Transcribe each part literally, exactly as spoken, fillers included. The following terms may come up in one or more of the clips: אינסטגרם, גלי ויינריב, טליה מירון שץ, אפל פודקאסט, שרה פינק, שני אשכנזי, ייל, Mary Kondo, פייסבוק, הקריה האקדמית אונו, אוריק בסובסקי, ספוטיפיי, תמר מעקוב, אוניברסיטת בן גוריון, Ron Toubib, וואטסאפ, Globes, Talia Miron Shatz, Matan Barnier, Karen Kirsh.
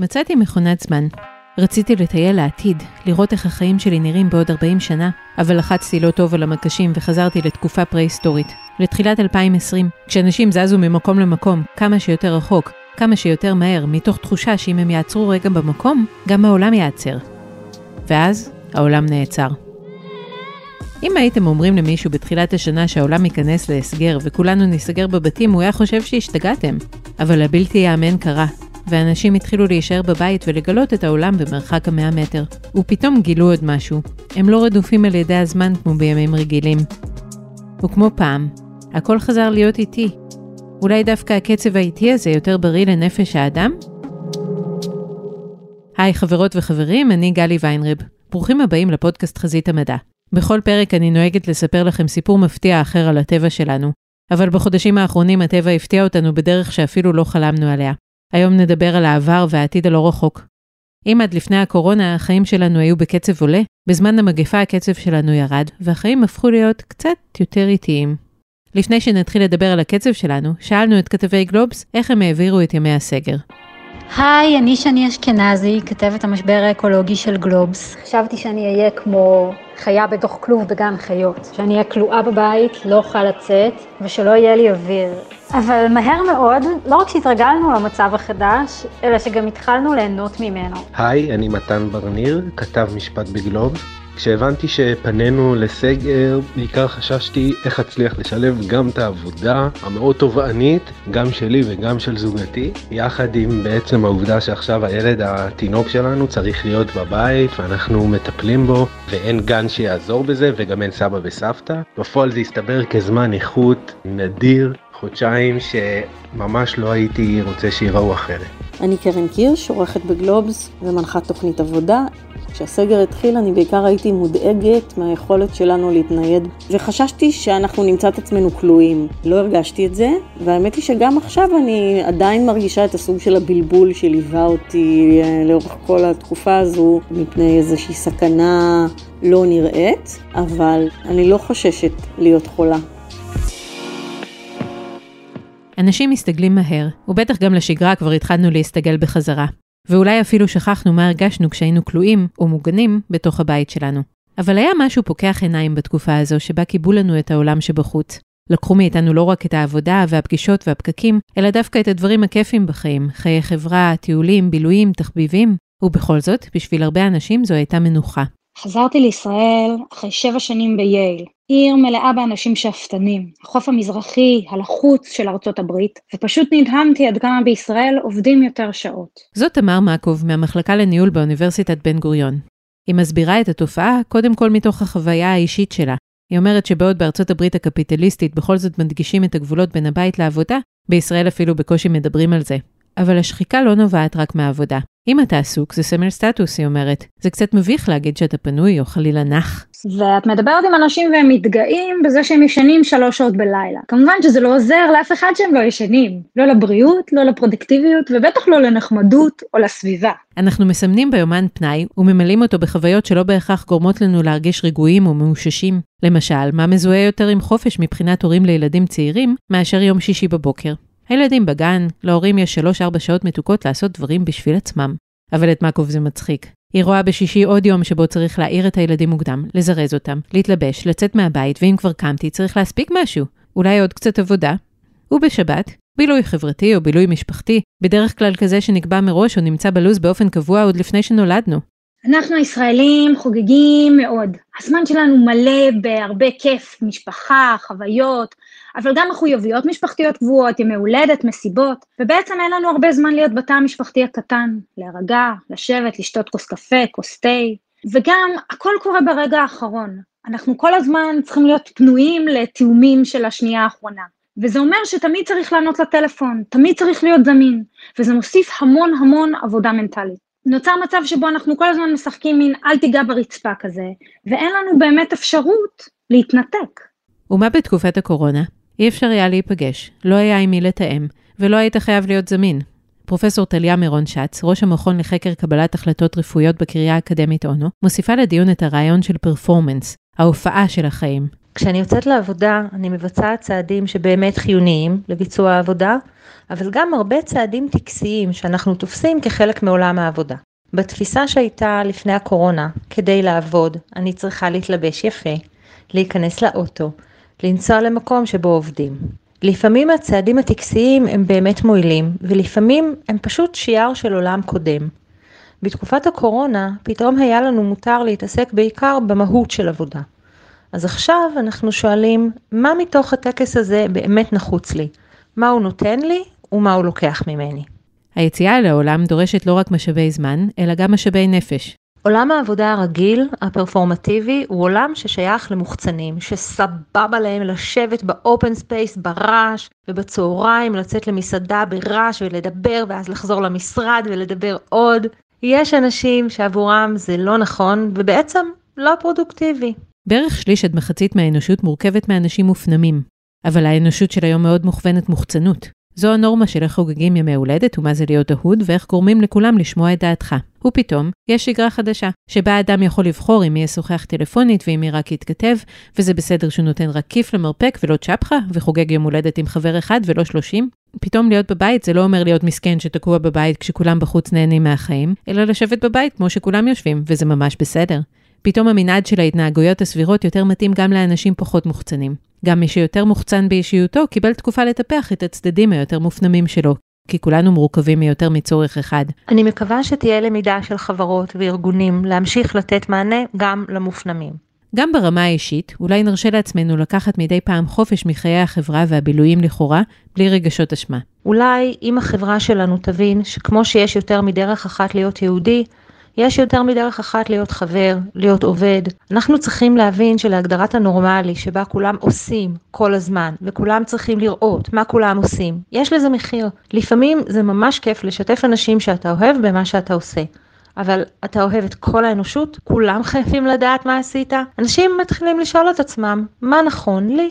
מצאתי מכונת זמן. רציתי לטייל לעתיד, לראות איך החיים שלי נראים בעוד ארבעים שנה, אבל לחצתי לא טוב על המקשים וחזרתי לתקופה פרה-היסטורית. לתחילת אלפיים ועשרים, כשאנשים זזו ממקום למקום, כמה שיותר רחוק, כמה שיותר מהר, מתוך תחושה שאם הם יעצרו רגע במקום, גם העולם יעצר. ואז העולם נעצר. אם הייתם אומרים למישהו בתחילת השנה שהעולם ייכנס להסגר וכולנו נסגר בבתים, הוא היה חושב שהשתגעתם. אבל הבלתי יאמן קרה, ואנשים התחילו להישאר בבית ולגלות את העולם במרחק מאה מטר. ופתאום גילו עוד משהו. הם לא רדופים על ידי הזמן כמו בימים רגילים. וכמו פעם, הכל חזר להיות איטי. אולי דווקא הקצב האיטי הזה יותר בריא לנפש האדם? היי חברות וחברים, אני גלי ויינריב. ברוכים הבאים לפודקאסט חזית המדע. בכל פרק אני נוהגת לספר לכם סיפור מפתיע אחר על הטבע שלנו, אבל בחודשים האחרונים הטבע הפתיע אותנו בדרך שאפילו לא חלמנו עליה. היום נדבר על העבר והעתיד הלא רחוק. אם עד לפני הקורונה החיים שלנו היו בקצב עולה, בזמן המגפה הקצב שלנו ירד, והחיים הפכו להיות קצת יותר איטיים. לפני שנתחיל לדבר על הקצב שלנו, שאלנו את כתבי גלובס איך הם העבירו את ימי הסגר. היי, אני שני אשכנזי, כתבת המשבר האקולוגי של גלובס. חשבתי שאני אהיה כמו חיה בתוך כלוב בגן חיות, שאני אהיה כלואה בבית, לא אוכל לצאת, ושלא יהיה לי אוויר. אבל מהר מאוד, לא רק שהתרגלנו למצב החדש, אלא שגם התחלנו ליהנות ממנו. היי, אני מתן ברניר, כתב משפט בגלובס. כשהבנתי שפנינו לסגר, בעיקר חששתי איך אצליח לשלב גם את העבודה המאוד תובענית, גם שלי וגם של זוגתי, יחד עם בעצם העובדה שעכשיו הילד, התינוק שלנו, צריך להיות בבית ואנחנו מטפלים בו, ואין גן שיעזור בזה וגם אין סבא וסבתא. בפועל זה הסתבר כזמן איכות נדיר, חודשיים שממש לא הייתי רוצה שיראו אחרת. אני קרן קירש, עורכת בגלובס ומנחת תוכנית עבודה. כשהסגר התחיל אני בעיקר הייתי מודאגת מהיכולת שלנו להתנייד, וחששתי שאנחנו נמצא את עצמנו כלואים. לא הרגשתי את זה, והאמת היא שגם עכשיו אני עדיין מרגישה את הסוג של הבלבול שליווה אותי לאורך כל התקופה הזו, מפני איזושהי סכנה לא נראית, אבל אני לא חוששת להיות חולה. אנשים מסתגלים מהר, ובטח גם לשגרה כבר התחלנו להסתגל בחזרה. ואולי אפילו שכחנו מה הרגשנו כשהיינו כלואים או מוגנים בתוך הבית שלנו. אבל היה משהו פוקח עיניים בתקופה הזו שבה קיבלו לנו את העולם שבחוץ. לקחו מאיתנו לא רק את העבודה והפגישות והפקקים, אלא דווקא את הדברים הכיפים בחיים, חיי חברה, טיולים, בילויים, תחביבים, ובכל זאת, בשביל הרבה אנשים זו הייתה מנוחה. חזרתי לישראל אחרי שבע שנים בייל, עיר מלאה באנשים שפתנים, החוף המזרחי, הלחוץ של ארצות הברית, ופשוט נדהמתי עד כמה בישראל עובדים יותר שעות. זאת תמר מעקוב מהמחלקה לניהול באוניברסיטת בן גוריון. היא מסבירה את התופעה קודם כל מתוך החוויה האישית שלה. היא אומרת שבעוד בארצות הברית הקפיטליסטית בכל זאת מדגישים את הגבולות בין הבית לעבודה, בישראל אפילו בקושי מדברים על זה. אבל השחיקה לא נובעת רק מהעבודה. אם אתה עסוק, זה סמל סטטוס, היא אומרת. זה קצת מביך להגיד שאתה פנוי או חלילה נח. ואת מדברת עם אנשים והם מתגאים בזה שהם ישנים שלוש שעות בלילה. כמובן שזה לא עוזר לאף אחד שהם לא ישנים. לא לבריאות, לא לפרודקטיביות, ובטח לא לנחמדות או לסביבה. אנחנו מסמנים ביומן פנאי וממלאים אותו בחוויות שלא בהכרח גורמות לנו להרגיש רגועים או מאוששים. למשל, מה מזוהה יותר עם חופש מבחינת הורים לילדים צעירים מאשר יום שישי בבוקר? הילדים בגן, להורים יש שלוש-ארבע שעות מתוקות לעשות דברים בשביל עצמם. אבל את מקוב זה מצחיק. היא רואה בשישי עוד יום שבו צריך להעיר את הילדים מוקדם, לזרז אותם, להתלבש, לצאת מהבית, ואם כבר קמתי צריך להספיק משהו, אולי עוד קצת עבודה. ובשבת, בילוי חברתי או בילוי משפחתי, בדרך כלל כזה שנקבע מראש או נמצא בלוז באופן קבוע עוד לפני שנולדנו. אנחנו הישראלים חוגגים מאוד. הזמן שלנו מלא בהרבה כיף, משפחה, חוויות, אבל גם מחויבויות משפחתיות קבועות, ימי הולדת, מסיבות, ובעצם אין לנו הרבה זמן להיות בתא המשפחתי הקטן, להירגע, לשבת, לשתות כוס קפה, כוס תה, וגם הכל קורה ברגע האחרון. אנחנו כל הזמן צריכים להיות פנויים לתיאומים של השנייה האחרונה. וזה אומר שתמיד צריך לענות לטלפון, תמיד צריך להיות זמין, וזה מוסיף המון המון עבודה מנטלית. נוצר מצב שבו אנחנו כל הזמן משחקים מין אל תיגע ברצפה כזה, ואין לנו באמת אפשרות להתנתק. ומה בתקופת הקורונה? אי אפשר היה להיפגש, לא היה עם מי לתאם, ולא היית חייב להיות זמין. פרופסור טליה מירון שץ, ראש המכון לחקר קבלת החלטות רפואיות בקריה האקדמית אונו, מוסיפה לדיון את הרעיון של פרפורמנס, ההופעה של החיים. כשאני יוצאת לעבודה, אני מבצעת צעדים שבאמת חיוניים לביצוע העבודה, אבל גם הרבה צעדים טקסיים שאנחנו תופסים כחלק מעולם העבודה. בתפיסה שהייתה לפני הקורונה, כדי לעבוד, אני צריכה להתלבש יפה, להיכנס לאוטו, לנסוע למקום שבו עובדים. לפעמים הצעדים הטקסיים הם באמת מועילים, ולפעמים הם פשוט שיער של עולם קודם. בתקופת הקורונה, פתאום היה לנו מותר להתעסק בעיקר במהות של עבודה. אז עכשיו אנחנו שואלים, מה מתוך הטקס הזה באמת נחוץ לי? מה הוא נותן לי ומה הוא לוקח ממני? היציאה לעולם דורשת לא רק משאבי זמן, אלא גם משאבי נפש. עולם העבודה הרגיל, הפרפורמטיבי, הוא עולם ששייך למוחצנים, שסבבה להם לשבת באופן ספייס ברעש, ובצהריים לצאת למסעדה ברעש ולדבר, ואז לחזור למשרד ולדבר עוד. יש אנשים שעבורם זה לא נכון, ובעצם לא פרודוקטיבי. בערך שליש עד מחצית מהאנושות מורכבת מאנשים מופנמים, אבל האנושות של היום מאוד מוכוונת מוחצנות. זו הנורמה של איך חוגגים ימי הולדת ומה זה להיות אהוד ואיך גורמים לכולם לשמוע את דעתך. ופתאום יש שגרה חדשה, שבה אדם יכול לבחור אם יהיה שוחח טלפונית ואם היא רק יתכתב, וזה בסדר שהוא נותן רק כיף למרפק ולא צ'פחה, וחוגג יום הולדת עם חבר אחד ולא שלושים. פתאום להיות בבית זה לא אומר להיות מסכן שתקוע בבית כשכולם בחוץ נהנים מהחיים, אלא לשבת בבית כמו שכולם יושבים, וזה ממש בסדר. פתאום המנעד של ההתנהגויות הסבירות יותר מתאים גם לאנשים פחות מוחצנים. גם מי שיותר מוחצן באישיותו קיבל תקופה לטפח את הצדדים היותר מופנמים שלו, כי כולנו מורכבים מיותר מצורך אחד. אני מקווה שתהיה למידה של חברות וארגונים להמשיך לתת מענה גם למופנמים. גם ברמה האישית, אולי נרשה לעצמנו לקחת מדי פעם חופש מחיי החברה והבילויים לכאורה, בלי רגשות אשמה. אולי אם החברה שלנו תבין שכמו שיש יותר מדרך אחת להיות יהודי, יש יותר מדרך אחת להיות חבר, להיות עובד. אנחנו צריכים להבין שלהגדרת הנורמלי שבה כולם עושים כל הזמן, וכולם צריכים לראות מה כולם עושים, יש לזה מחיר. לפעמים זה ממש כיף לשתף אנשים שאתה אוהב במה שאתה עושה. אבל אתה אוהב את כל האנושות, כולם חייבים לדעת מה עשית. אנשים מתחילים לשאול את עצמם, מה נכון לי?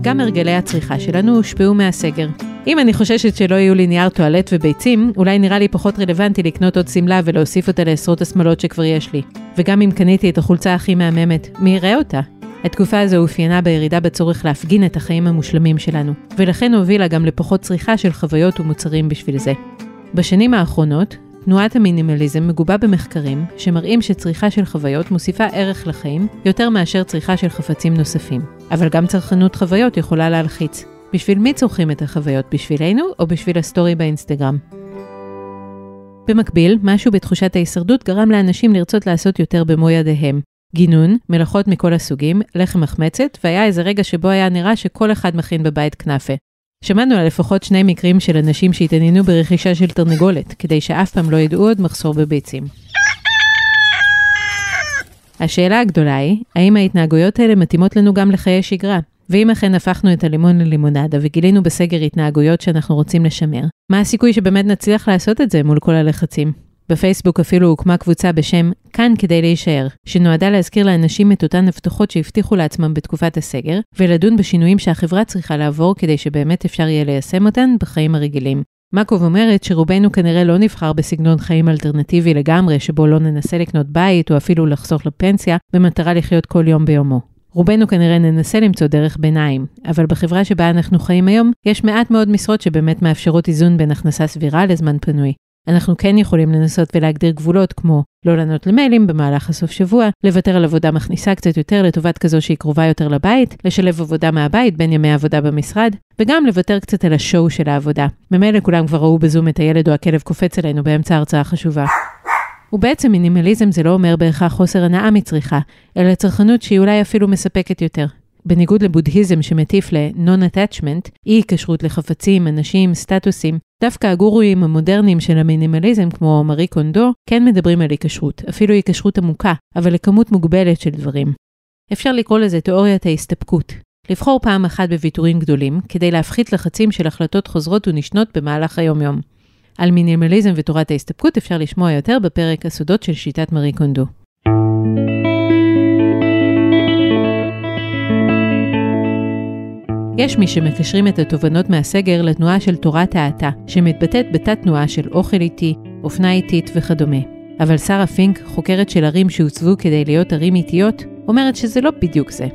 גם הרגלי הצריכה שלנו הושפעו מהסגר. אם אני חוששת שלא יהיו לי נייר טואלט וביצים, אולי נראה לי פחות רלוונטי לקנות עוד סמלה ולהוסיף אותה לעשרות הסמלות שכבר יש לי. וגם אם קניתי את החולצה הכי מהממת, מי יראה אותה? התקופה הזו הופיינה בירידה בצורך להפגין את החיים המושלמים שלנו, ולכן הובילה גם לפחות צריכה של חוויות ומוצרים בשביל זה. בשנים האחרונות, תנועת המינימליזם מגובה במחקרים שמראים שצריכה של חוויות מוסיפה ערך לחיים יותר מאשר צריכה של חפצים נוספים. אבל גם צרכנות חוויות יכולה להלחיץ. בשביל מי צורכים את החוויות, בשבילנו או בשביל הסטורי באינסטגרם? במקביל, משהו בתחושת ההישרדות גרם לאנשים לרצות לעשות יותר במו ידיהם. גינון, מלאכות מכל הסוגים, לחם מחמצת, והיה איזה רגע שבו היה נראה שכל אחד מכין בבית כנפה. שמענו על לפחות שני מקרים של אנשים שהתעניינו ברכישה של תרנגולת, כדי שאף פעם לא ידעו עוד מחסור בביצים. השאלה הגדולה היא, האם ההתנהגויות האלה מתאימות לנו גם לחיי שגרה? ואם אכן הפכנו את הלימון ללימונדה וגילינו בסגר התנהגויות שאנחנו רוצים לשמר, מה הסיכוי שבאמת נצליח לעשות את זה מול כל הלחצים? בפייסבוק אפילו הוקמה קבוצה בשם "כאן כדי להישאר", שנועדה להזכיר לאנשים את אותן הבטחות שהבטיחו לעצמם בתקופת הסגר, ולדון בשינויים שהחברה צריכה לעבור כדי שבאמת אפשר יהיה ליישם אותן בחיים הרגילים. מקוב אומרת שרובנו כנראה לא נבחר בסגנון חיים אלטרנטיבי לגמרי, שבו לא ננסה לקנות בית או אפילו לחסוך לפנסיה, במטרה לחיות כל יום ביומו. רובנו כנראה ננסה למצוא דרך ביניים, אבל בחברה שבה אנחנו חיים היום, יש מעט מאוד משרות שבאמת מאפשרות איזון בין הכנסה סבירה לזמן פנוי. אנחנו כן יכולים לנסות ולהגדיר גבולות כמו לא לענות למיילים במהלך הסוף שבוע, לוותר על עבודה מכניסה קצת יותר לטובת כזו שהיא קרובה יותר לבית, לשלב עבודה מהבית בין ימי העבודה במשרד, וגם לוותר קצת על השואו של העבודה. ממילא כולם כבר ראו בזום את הילד או הכלב קופץ עלינו באמצע הרצאה חשובה. ובעצם מינימליזם זה לא אומר בהכרח חוסר הנאה מצריכה, אלא צרכנות שהיא אולי אפילו מספקת יותר. בניגוד לבודהיזם שמטיף ל-non-attachment, אי-קשרות לחפצים, אנשים, סטטוסים, דווקא הגורואים המודרניים של המינימליזם כמו מרי קונדו כן מדברים על אי-קשרות, אפילו אי-קשרות עמוקה, אבל לכמות מוגבלת של דברים. אפשר לקרוא לזה תיאוריית ההסתפקות. לבחור פעם אחת בוויתורים גדולים כדי להפחית לחצים של החלטות חוזרות ונשנות במהלך היום-יום. על מינימליזם ותורת ההסתפקות אפשר לשמוע יותר בפרק הסודות של שיטת מרי קונדו. יש מי שמקשרים את התובנות מהסגר לתנועה של תורת ההתה, שמתבטאת בתת תנועה של אוכל איטי, אופנה איטית וכדומה. אבל שרה פינק, חוקרת של ערים שהוצבו כדי להיות ערים איטיות, אומרת שזה לא בדיוק זה.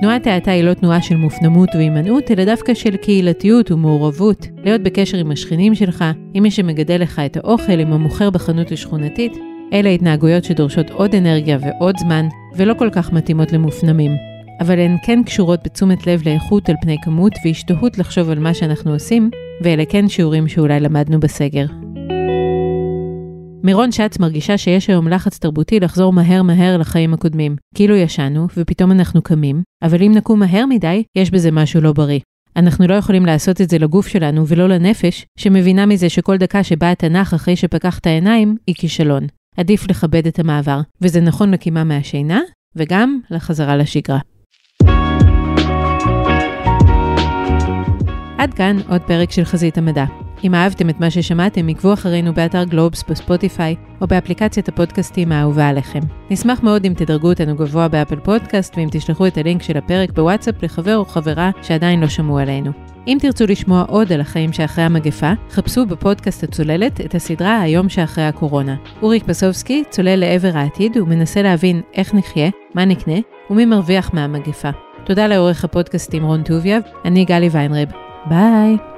תנועת האטה היא לא תנועה של מופנמות והימנעות, אלא דווקא של קהילתיות ומעורבות, להיות בקשר עם השכנים שלך, עם מי שמגדל לך את האוכל, עם המוכר בחנות השכונתית. אלה התנהגויות שדורשות עוד אנרגיה ועוד זמן, ולא כל כך מתאימות למופנמים. אבל הן כן קשורות בתשומת לב לאיכות על פני כמות והשתהות לחשוב על מה שאנחנו עושים, ואלה כן שיעורים שאולי למדנו בסגר. מירון שץ מרגישה שיש היום לחץ תרבותי לחזור מהר מהר לחיים הקודמים, כאילו ישנו ופתאום אנחנו קמים, אבל אם נקום מהר מדי, יש בזה משהו לא בריא. אנחנו לא יכולים לעשות את זה לגוף שלנו ולא לנפש, שמבינה מזה שכל דקה שבה התנך אחרי שפקחת העיניים היא כישלון. עדיף לכבד את המעבר, וזה נכון לקימה מהשינה וגם לחזרה לשגרה. עד כאן עוד פרק של חזית המדע. אם אהבתם את מה ששמעתם, עקבו אחרינו באתר גלובס, בספוטיפיי או באפליקציית הפודקאסטים האהובה עליכם. נשמח מאוד אם תדרגו אותנו גבוה באפל פודקאסט ואם תשלחו את הלינק של הפרק בוואטסאפ לחבר או חברה שעדיין לא שמעו עלינו. אם תרצו לשמוע עוד על החיים שאחרי המגפה, חפשו בפודקאסט הצוללת את הסדרה היום שאחרי הקורונה. אוריק בסובסקי צולל לעבר העתיד ומנסה להבין איך נחיה, מה נקנה ומי מרוויח מהמגפה. תודה לעורך הפודקאסטים רון טוביב, אני גלי ויינריב. ביי!